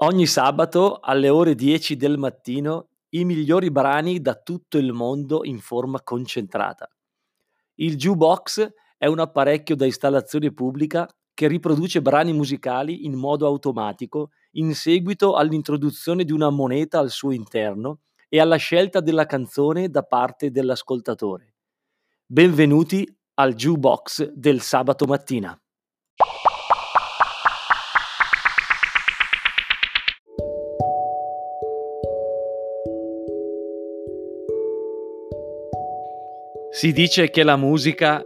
Ogni sabato alle ore 10 del mattino i migliori brani da tutto il mondo in forma concentrata. Il Jukebox è un apparecchio da installazione pubblica che riproduce brani musicali in modo automatico in seguito all'introduzione di una moneta al suo interno e alla scelta della canzone da parte dell'ascoltatore. Benvenuti al Jukebox del sabato mattina. Si dice che la musica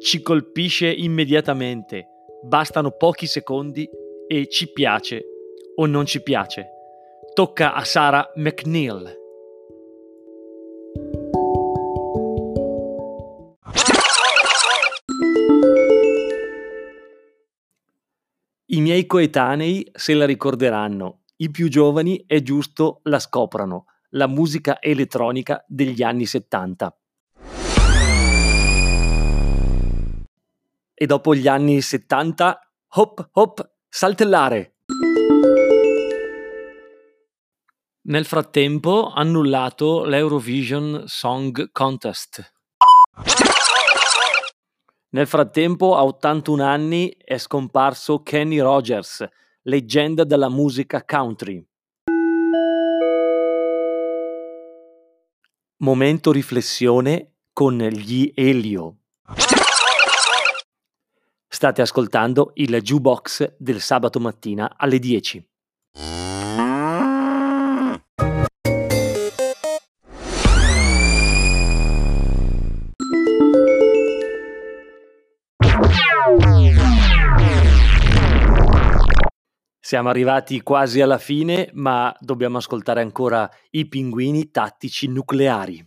ci colpisce immediatamente, bastano pochi secondi e ci piace o non ci piace. Tocca a Sarah McNeil. I miei coetanei se la ricorderanno, i più giovani è giusto la scoprano, la musica elettronica degli anni 70. E dopo gli anni 70, hop hop, saltellare. Nel frattempo, annullato l'Eurovision Song Contest. Nel frattempo, a 81 anni, è scomparso Kenny Rogers, leggenda della musica country. Momento riflessione con gli Elio. State ascoltando il Jukebox del sabato mattina alle 10. Siamo arrivati quasi alla fine, ma dobbiamo ascoltare ancora i Pinguini Tattici Nucleari.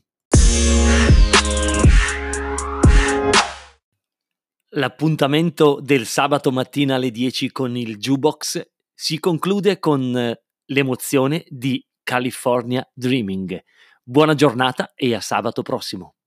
L'appuntamento del sabato mattina alle 10 con il Jukebox si conclude con l'emozione di California Dreaming. Buona giornata e a sabato prossimo.